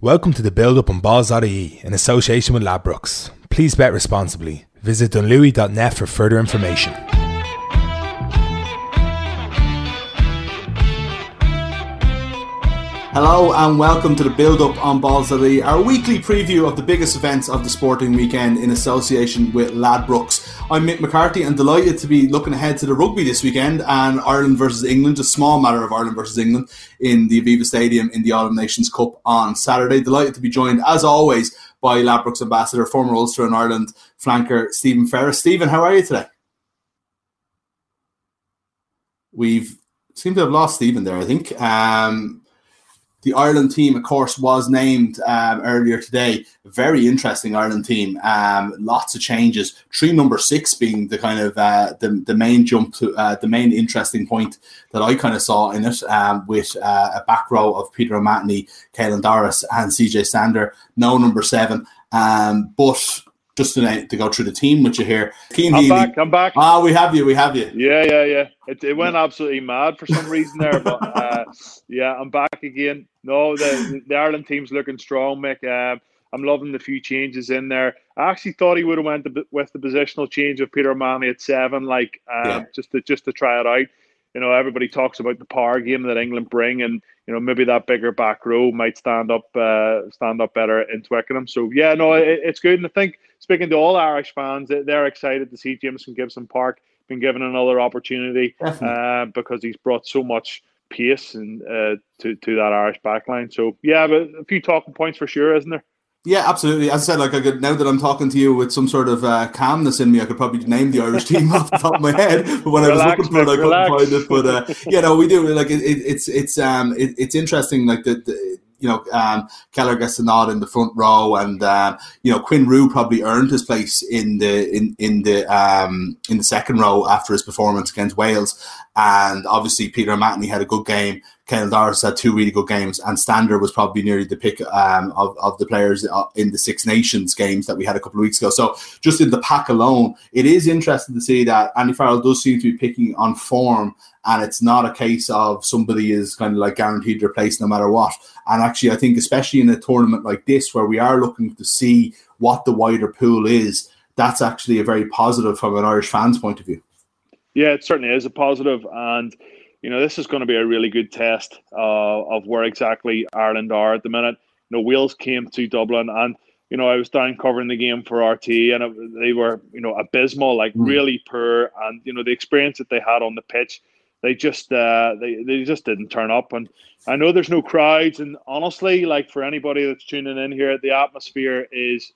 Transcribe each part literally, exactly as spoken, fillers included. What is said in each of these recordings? Welcome to the build-up on Balls dot I E in association with Ladbrokes. Please bet responsibly. Visit Dunlewey dot net for further information. Hello and welcome to the build-up on Balls dot I E, our weekly preview of the biggest events of the sporting weekend in association with Ladbrokes. I'm Mick McCarthy and delighted to be looking ahead to the rugby this weekend and Ireland versus England, a small matter of Ireland versus England in the Aviva Stadium in the Autumn Nations Cup on Saturday. Delighted to be joined, as always, by Ladbrokes ambassador, former Ulster and Ireland flanker Stephen Ferris. Stephen, how are you today? We've seemed to have lost Stephen there, I think. Um, the Ireland team, of course, was named um, earlier today. A very interesting Ireland team. Um, lots of changes. Tree number six being the kind of uh, the the main jump to uh, the main interesting point that I kind of saw in it. Um, with uh, a back row of Peter O'Mahony, Caelan Doris, and C J Sander. No number seven, um, but. Just to, to go through the team with you here. Keane I'm Healy. back, I'm back. Ah, we have you, we have you. Yeah, yeah, yeah. It, it went absolutely mad for some reason there, but uh, yeah, I'm back again. No, the, the Ireland team's looking strong, Mick. Um, I'm loving the few changes in there. I actually thought he would have went to, with the positional change of Peter Manny at seven, like um, yeah. just to just to try it out. You know, everybody talks about the power game that England bring, and you know maybe that bigger back row might stand up, uh, stand up better in Twickenham. So yeah, no, it, it's good, and I think. Speaking to all Irish fans, they're excited to see Jamison Gibson-Park been given another opportunity uh, because he's brought so much pace and uh, to to that Irish backline. So yeah, but a few talking points for sure, isn't there? Yeah, absolutely. As I said, like I could, now that I'm talking to you with some sort of uh, calmness in me, I could probably name the Irish team off the top of my head. But when relax, I was looking for it, I relax. couldn't find it. But uh, yeah, no, we do. Like it, it, it's it's um it, it's interesting. Like the. the You know, um, Keller gets a nod in the front row, and um, you know Quinn Roux probably earned his place in the in in the um, in the second row after his performance against Wales. And obviously, Peter Manny had a good game. Caelan Doris had two really good games, and Stander was probably nearly the pick um, of of the players in the Six Nations games that we had a couple of weeks ago. So just in the pack alone, it is interesting to see that Andy Farrell does seem to be picking on form. And it's not a case of somebody is kind of like guaranteed their place no matter what. And actually, I think especially in a tournament like this where we are looking to see what the wider pool is, that's actually a very positive from an Irish fan's point of view. Yeah, it certainly is a positive. And, you know, this is going to be a really good test uh, of where exactly Ireland are at the minute. You know, Wales came to Dublin and, you know, I was down covering the game for R T E and it, they were, you know, abysmal, like mm. really poor. And, you know, the experience that they had on the pitch, They just uh, they, they just didn't turn up. And I know there's no crowds. And honestly, like for anybody that's tuning in here, the atmosphere is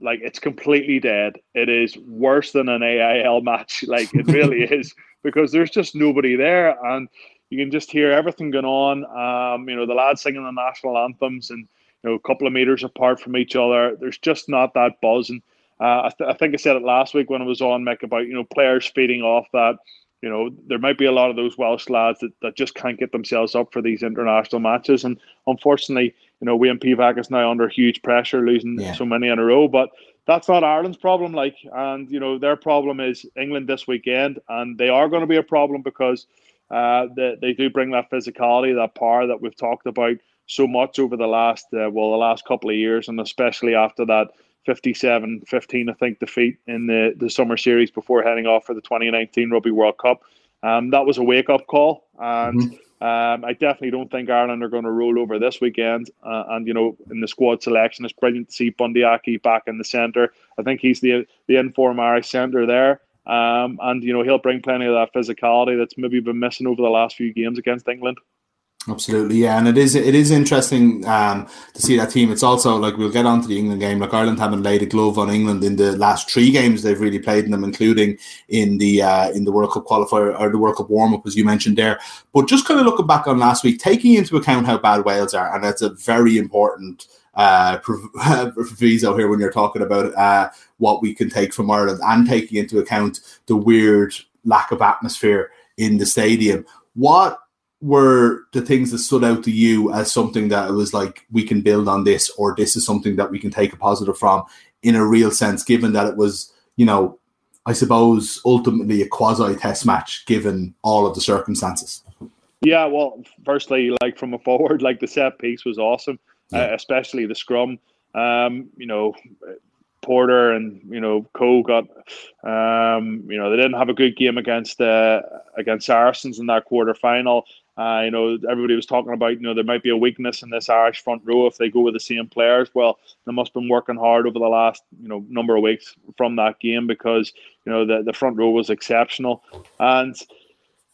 like it's completely dead. It is worse than an A I L match. Like it really is because there's just nobody there. And you can just hear everything going on. Um, you know, the lads singing the national anthems and, you know, a couple of meters apart from each other. There's just not that buzz. And uh, I, th- I think I said it last week when I was on, Mick, about, you know, players feeding off that. You know, there might be a lot of those Welsh lads that, that just can't get themselves up for these international matches. And unfortunately, you know, Wayne Pivac is now under huge pressure, losing yeah. so many in a row. But that's not Ireland's problem. Like, and, you know, their problem is England this weekend. And they are going to be a problem because uh, they, they do bring that physicality, that power that we've talked about so much over the last, uh, well, the last couple of years. And especially after that fifty-seven fifteen, I think, defeat in the, the summer series before heading off for the twenty nineteen Rugby World Cup. Um, that was a wake-up call, and mm-hmm. um, I definitely don't think Ireland are going to roll over this weekend. Uh, and, you know, in the squad selection, it's brilliant to see Bundee Aki back in the centre. I think he's the the in-form Irish centre there, um, and, you know, he'll bring plenty of that physicality that's maybe been missing over the last few games against England. Absolutely, yeah, and it is it is interesting um, to see that team. It's also like we'll get on to the England game. Like Ireland haven't laid a glove on England in the last three games they've really played in them, including in the uh, in the World Cup qualifier or the World Cup warm up, as you mentioned there. But just kind of looking back on last week, taking into account how bad Wales are, and that's a very important uh, proviso here when you're talking about uh, what we can take from Ireland, and taking into account the weird lack of atmosphere in the stadium. What were the things that stood out to you as something that was like, we can build on this, or this is something that we can take a positive from in a real sense, given that it was, you know, I suppose ultimately a quasi-test match given all of the circumstances? Yeah, well, firstly, like from a forward, like the set piece was awesome. yeah. uh, especially the scrum. Um, you know, Porter and you know Cole got, um, you know, they didn't have a good game against uh, against Saracens in that quarter final. Uh, you know, everybody was talking about, you know, there might be a weakness in this Irish front row if they go with the same players. Well, they must have been working hard over the last, you know, number of weeks from that game, because, you know, the, the front row was exceptional. And,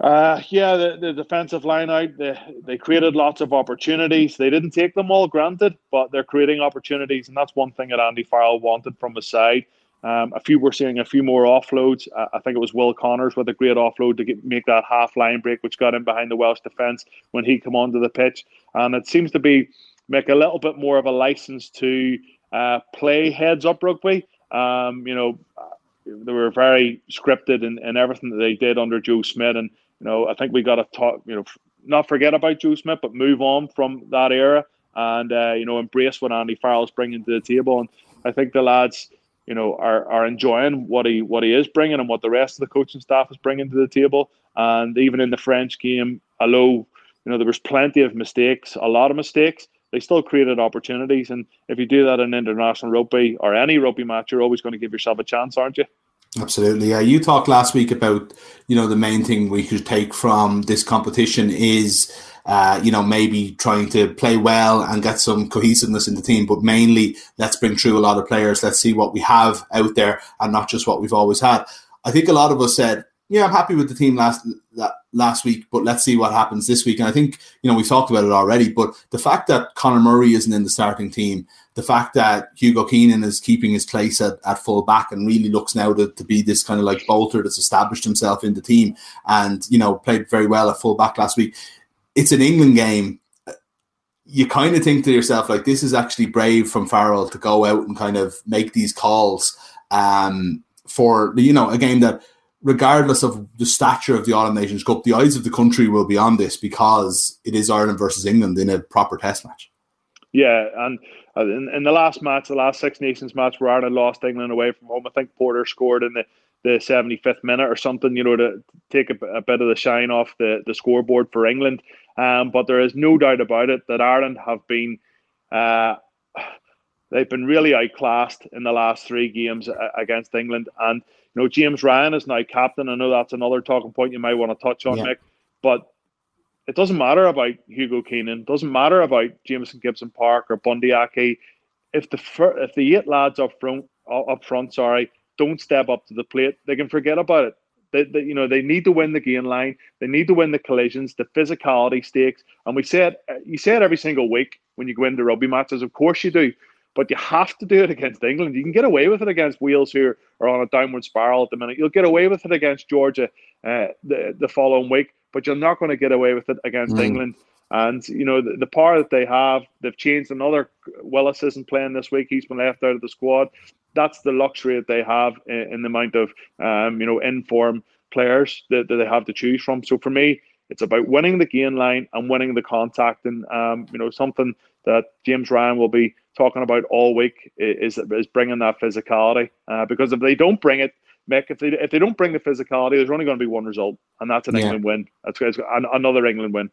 uh, yeah, the, the defensive line out, they, they created lots of opportunities. They didn't take them all, granted, but they're creating opportunities. And that's one thing that Andy Farrell wanted from his side. Um, a few we're seeing a few more offloads. Uh, I think it was Will Connors with a great offload to get, make that half line break, which got in behind the Welsh defence when he came onto the pitch. And it seems to be make a little bit more of a license to uh, play heads up rugby. Um, you know, they were very scripted in, in everything that they did under Joe Smith, and you know, I think we got to talk. You know, not forget about Joe Smith, but move on from that era and uh, you know, embrace what Andy Farrell's bringing to the table. And I think the lads, you know, are are enjoying what he what he is bringing and what the rest of the coaching staff is bringing to the table. And even in the French game, although you know there was plenty of mistakes, a lot of mistakes, they still created opportunities. And if you do that in international rugby or any rugby match, you're always going to give yourself a chance, aren't you? Absolutely. Yeah, you talked last week about, you know, the main thing we should take from this competition is, uh, you know, maybe trying to play well and get some cohesiveness in the team, but mainly let's bring through a lot of players. Let's see what we have out there and not just what we've always had. I think a lot of us said, yeah, I'm happy with the team last last week, but let's see what happens this week. And I think, you know, we've talked about it already, but the fact that Conor Murray isn't in the starting team, the fact that Hugo Keenan is keeping his place at, at full back and really looks now to, to be this kind of like bolter that's established himself in the team and, you know, played very well at full back last week. It's an England game. You kind of think to yourself, like, this is actually brave from Farrell to go out and kind of make these calls um, for, you know, a game that, regardless of the stature of the Autumn Nations Cup, the eyes of the country will be on this because it is Ireland versus England in a proper test match. Yeah, and in, in the last match, the last Six Nations match where Ireland lost England away from home, I think Porter scored in the, the seventy-fifth minute or something, you know, to take a, a bit of the shine off the, the scoreboard for England. Um, but there is no doubt about it that Ireland have been... Uh, they've been really outclassed in the last three games against England. And, you know, James Ryan is now captain. I know that's another talking point you might want to touch on, yeah. Mick. But it doesn't matter about Hugo Keenan. It doesn't matter about Jamison Gibson-Park or Bundee Aki. If the if the eight lads up front, up front, sorry, don't step up to the plate, they can forget about it. They, they, you know, they need to win the game line. They need to win the collisions, the physicality stakes. And we say it, you say it every single week when you go into rugby matches. Of course you do. But you have to do it against England. You can get away with it against Wales, who are on a downward spiral at the minute. You'll get away with it against Georgia uh, the, the following week, but you're not going to get away with it against mm. England. And, you know, the, the power that they have, they've changed another. Willis isn't playing this week. He's been left out of the squad. That's the luxury that they have in, in the amount of, um, you know, in-form players that, that they have to choose from. So for me, it's about winning the game line and winning the contact. And, um, you know, something that James Ryan will be talking about all week is is bringing that physicality. Uh, because if they don't bring it, Mick, if they, if they don't bring the physicality, there's only going to be one result, and that's an yeah. England win. That's another England win.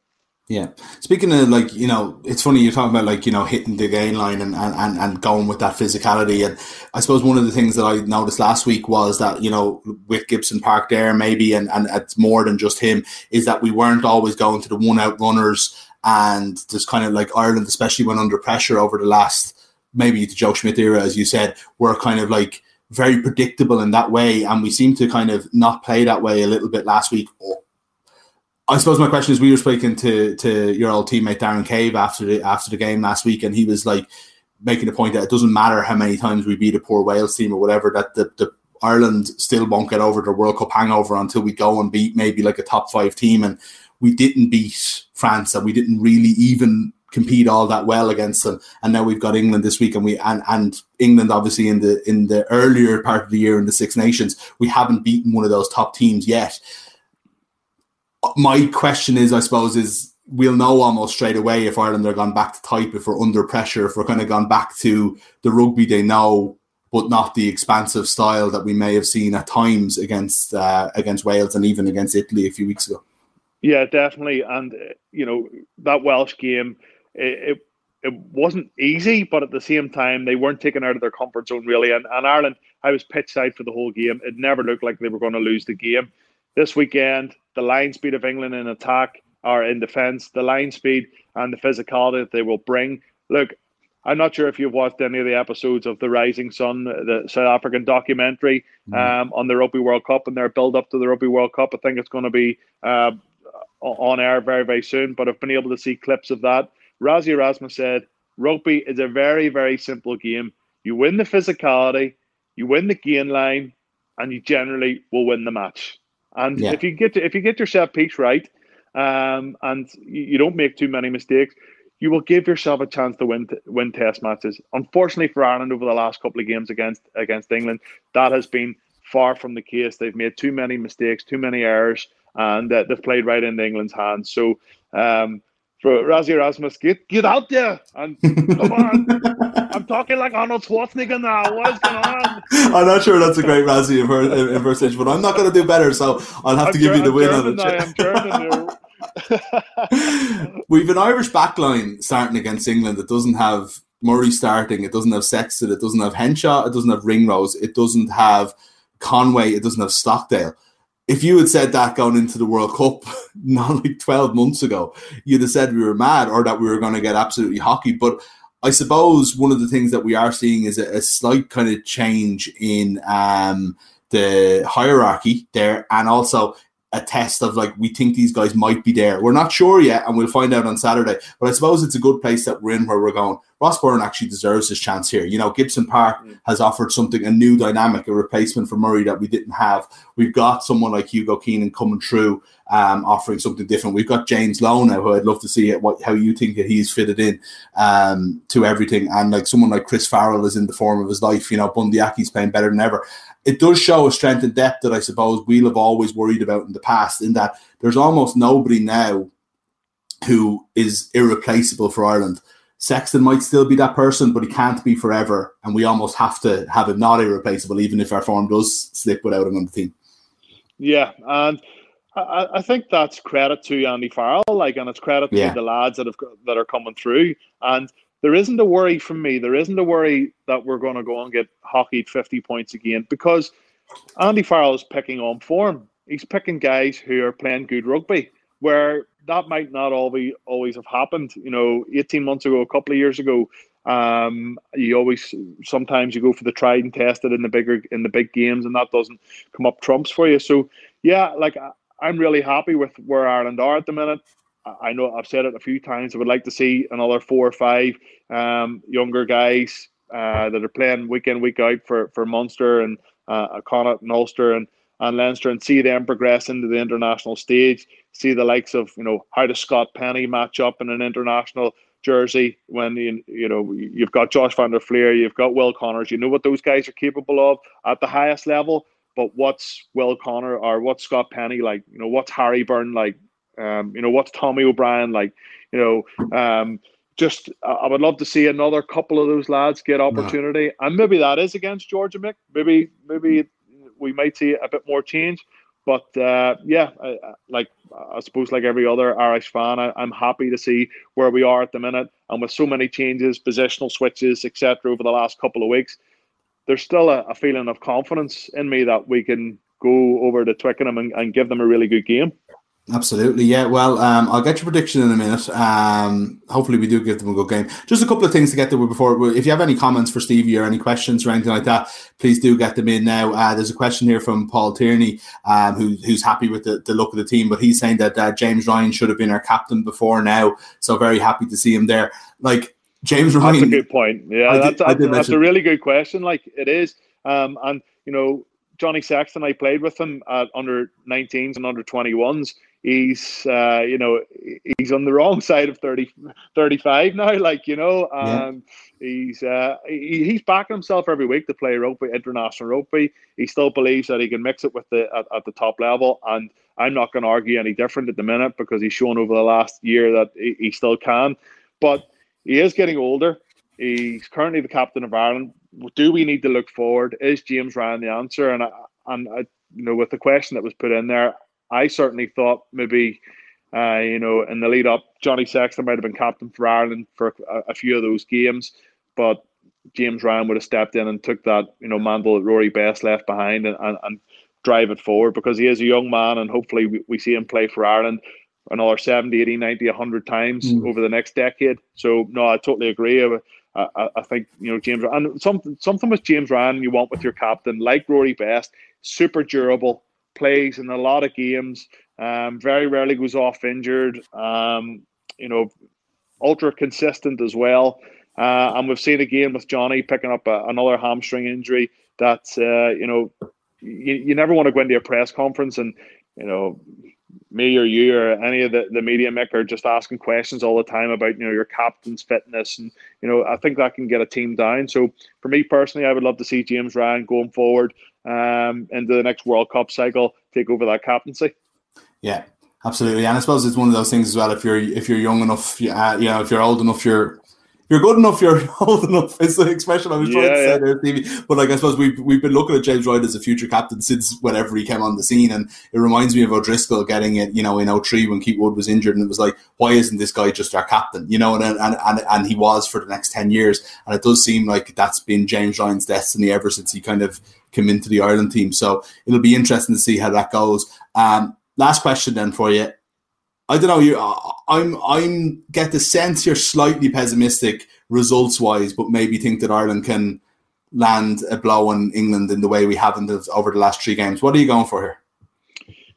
Yeah. Speaking of, like, you know, it's funny you're talking about, like, you know, hitting the gain line and, and, and going with that physicality. And I suppose one of the things that I noticed last week was that, you know, with Gibson-Park there maybe, and, and it's more than just him, is that we weren't always going to the one-out runners. And just kind of like Ireland, especially when under pressure over the last, maybe the Joe Smith era, as you said, were kind of like very predictable in that way. And we seem to kind of not play that way a little bit last week. I suppose my question is, we were speaking to, to your old teammate Darren Cave after the, after the game last week, and he was like making the point that it doesn't matter how many times we beat a poor Wales team or whatever, that the, the Ireland still won't get over their World Cup hangover until we go and beat maybe like a top five team. And we didn't beat France, and we didn't really even compete all that well against them. And now we've got England this week, and we and, and England obviously in the in the earlier part of the year in the Six Nations, we haven't beaten one of those top teams yet. My question is, I suppose, is we'll know almost straight away if Ireland are gone back to type, if we're under pressure, if we're kind of gone back to the rugby they know, but not the expansive style that we may have seen at times against uh, against Wales and even against Italy a few weeks ago. Yeah, definitely. And, you know, that Welsh game, it, it it wasn't easy, but at the same time, they weren't taken out of their comfort zone, really. And, and Ireland, I was pitch side for the whole game. It never looked like they were going to lose the game. This weekend, the line speed of England in attack or in defence, the line speed and the physicality that they will bring. Look, I'm not sure if you've watched any of the episodes of the Rising Sun, the South African documentary mm-hmm. um, on the Rugby World Cup and their build-up to the Rugby World Cup. I think it's going to be uh, on air very, very soon, but I've been able to see clips of that. Rassie Erasmus said, rugby is a very, very simple game. You win the physicality, you win the gain line, and you generally will win the match. And yeah. if you get to, if you get your set piece right, um, and you don't make too many mistakes, you will give yourself a chance to win win test matches. Unfortunately for Ireland, over the last couple of games against against England, that has been far from the case. They've made too many mistakes, too many errors, and uh, they've played right into England's hands. So, um, for Rassie Erasmus, get get out there and come on. I'm talking like Arnold Schwarzenegger now. What's going on? I'm not sure that's a great Rassie impersonation, but I'm not going to do better, so I'll have I'm to give ger- you the I'm win German on it. I'm German. We've an Irish backline starting against England that doesn't have Murray starting, it doesn't have Sexton, it doesn't have Henshaw, it doesn't have Ringrose, it doesn't have Conway, it doesn't have Stockdale. If you had said that going into the World Cup, not like twelve months ago, you'd have said we were mad or that we were going to get absolutely hockey. But I suppose one of the things that we are seeing is a, a slight kind of change in um, the hierarchy there, and also a test of like, we think these guys might be there. We're not sure yet, and we'll find out on Saturday. But I suppose it's a good place that we're in where we're going, Ross Byrne actually deserves his chance here. You know, Gibson-Park mm. has offered something, a new dynamic, a replacement for Murray that we didn't have. We've got someone like Hugo Keenan coming through, um, offering something different. We've got James Lowe now, who I'd love to see what, how you think that he's fitted in um, to everything. And like someone like Chris Farrell is in the form of his life. You know, Bundee Aki's playing better than ever. It does show a strength and depth that I suppose we'll have always worried about in the past, in that there's almost nobody now who is irreplaceable for Ireland. Sexton might still be that person, but he can't be forever, and we almost have to have him not irreplaceable, even if our form does slip without him on the team. Yeah, and I, I think that's credit to Andy Farrell, like, and it's credit yeah. to the lads that have that are coming through. And there isn't a worry from me. There isn't a worry that we're going to go and get hockeyed fifty points again, because Andy Farrell is picking on form. He's picking guys who are playing good rugby, where that might not always always have happened. You know, eighteen months ago, a couple of years ago, um, you always sometimes you go for the tried and tested in the bigger in the big games, and that doesn't come up trumps for you. So yeah, like I'm really happy with where Ireland are at the minute. I know I've said it a few times. I would like to see another four or five um, younger guys uh, that are playing week in week out for for Munster and uh, Connacht and Ulster and. and Leinster, and see them progress into the international stage, see the likes of, you know, how does Scott Penny match up in an international jersey when, you, you know, you've got Josh van der Fleer, you've got Will Connors, you know what those guys are capable of at the highest level, but what's Will Connor or what's Scott Penny like, you know, what's Harry Byrne like, um, you know, what's Tommy O'Brien like, you know, um, just, I would love to see another couple of those lads get opportunity, no. and maybe that is against Georgia, Mick, maybe, maybe we might see a bit more change, but uh, yeah, I, like I suppose, like every other Irish fan, I, I'm happy to see where we are at the minute. And with so many changes, positional switches, et cetera, over the last couple of weeks, there's still a, a feeling of confidence in me that we can go over to Twickenham and, and give them a really good game. Absolutely, yeah. Well, um, I'll get your prediction in a minute. Um, hopefully we do give them a good game. Just a couple of things to get to before. If you have any comments for Stevie or any questions or anything like that, please do get them in now. Uh, there's a question here from Paul Tierney, um, who, who's happy with the, the look of the team, but he's saying that uh, James Ryan should have been our captain before now, so very happy to see him there. Like, James Ryan... That's a good point. Yeah, did, that's, that's, that's a really good question. Like, it is. Um, and, you know, Johnny Sexton, I played with him at under nineteens and under twenty-ones. He's, uh, you know, he's on the wrong side of thirty, thirty-five now, like, you know, um, yeah. he's uh, he, he's backing himself every week to play rugby, international rugby. He still believes that he can mix it with the at, at the top level, and I'm not going to argue any different at the minute, because he's shown over the last year that he, he still can. But he is getting older. He's currently the captain of Ireland. Do we need to look forward? Is James Ryan the answer? And I, and I, you know, with the question that was put in there, I certainly thought maybe Uh, you know, in the lead up, Johnny Sexton might have been captain for Ireland for a, a few of those games, but James Ryan would have stepped in and took that, you know, mantle that Rory Best left behind and, and, and drive it forward, because he is a young man, and hopefully we, we see him play for Ireland another seventy, eighty, ninety, one hundred times mm. over the next decade. So, no, I totally agree. I, I, I think, you know, James, and something, something with James Ryan you want with your captain, like Rory Best, super durable, plays in a lot of games, um, very rarely goes off injured, um, you know, ultra consistent as well. Uh, and we've seen again with Johnny picking up a, another hamstring injury that, uh, you know, you, you never want to go into a press conference and, you know, me or you or any of the, the media mic are just asking questions all the time about, you know, your captain's fitness. And, you know, I think that can get a team down. So for me personally, I would love to see James Ryan going forward um, into the next World Cup cycle, take over that captaincy. Yeah, absolutely. And I suppose it's one of those things as well, if you're if you're young enough, uh, you know, if you're old enough, you're You're good enough, you're old enough. It's the expression I was trying yeah, to say yeah. there, Stevie. But like, I suppose we've, we've been looking at James Ryan as a future captain since whenever he came on the scene. And it reminds me of O'Driscoll getting it, you know, in oh three when Keith Wood was injured. And it was like, why isn't this guy just our captain? You know, and and, and, and he was for the next ten years. And it does seem like that's been James Ryan's destiny ever since he kind of came into the Ireland team. So it'll be interesting to see how that goes. Um, last question then for you. I don't know. You, I'm, I'm get the sense you're slightly pessimistic results wise, but maybe think that Ireland can land a blow on England in the way we haven't over the last three games. What are you going for here?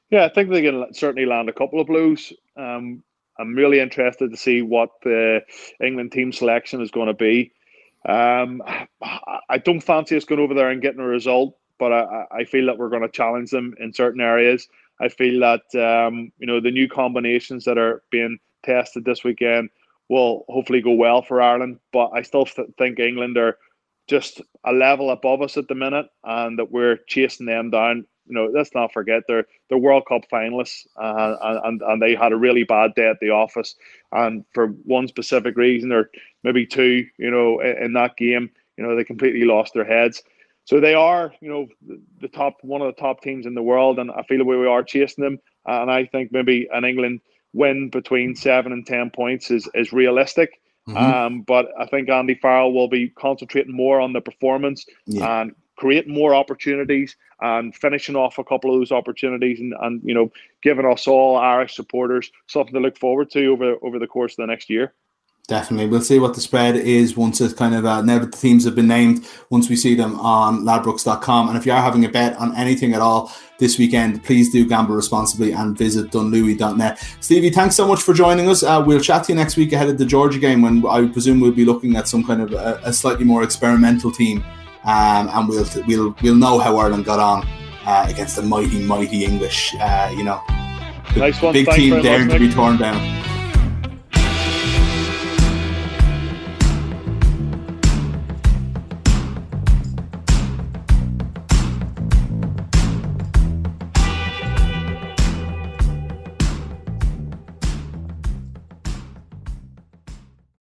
Yeah, I think they can certainly land a couple of blows. Um, I'm really interested to see what the England team selection is going to be. Um, I don't fancy us going over there and getting a result, but I, I feel that we're going to challenge them in certain areas. I feel that, um, you know, the new combinations that are being tested this weekend will hopefully go well for Ireland. But I still th- think England are just a level above us at the minute, and that we're chasing them down. You know, let's not forget they're they're World Cup finalists, uh, and and they had a really bad day at the office, and for one specific reason or maybe two, you know, in, in that game, you know, they completely lost their heads. So they are, you know, the top, one of the top teams in the world, and I feel we are chasing them. And I think maybe an England win between seven and ten points is is realistic. Mm-hmm. Um, but I think Andy Farrell will be concentrating more on the performance yeah. and creating more opportunities and finishing off a couple of those opportunities, and, and you know, giving us all Irish supporters something to look forward to over over the course of the next year. Definitely. We'll see what the spread is once it's kind of, uh, now that the teams have been named, once we see them on ladbrokes dot com. And if you are having a bet on anything at all this weekend, please do gamble responsibly and visit Dunlewey dot net. Stevie, thanks so much for joining us. Uh, we'll chat to you next week ahead of the Georgia game, when I presume we'll be looking at some kind of a, a slightly more experimental team. Um, and we'll, we'll, we'll know how Ireland got on uh, against the mighty, mighty English, uh, you know, the nice one. Big Thanks team daring to be torn down.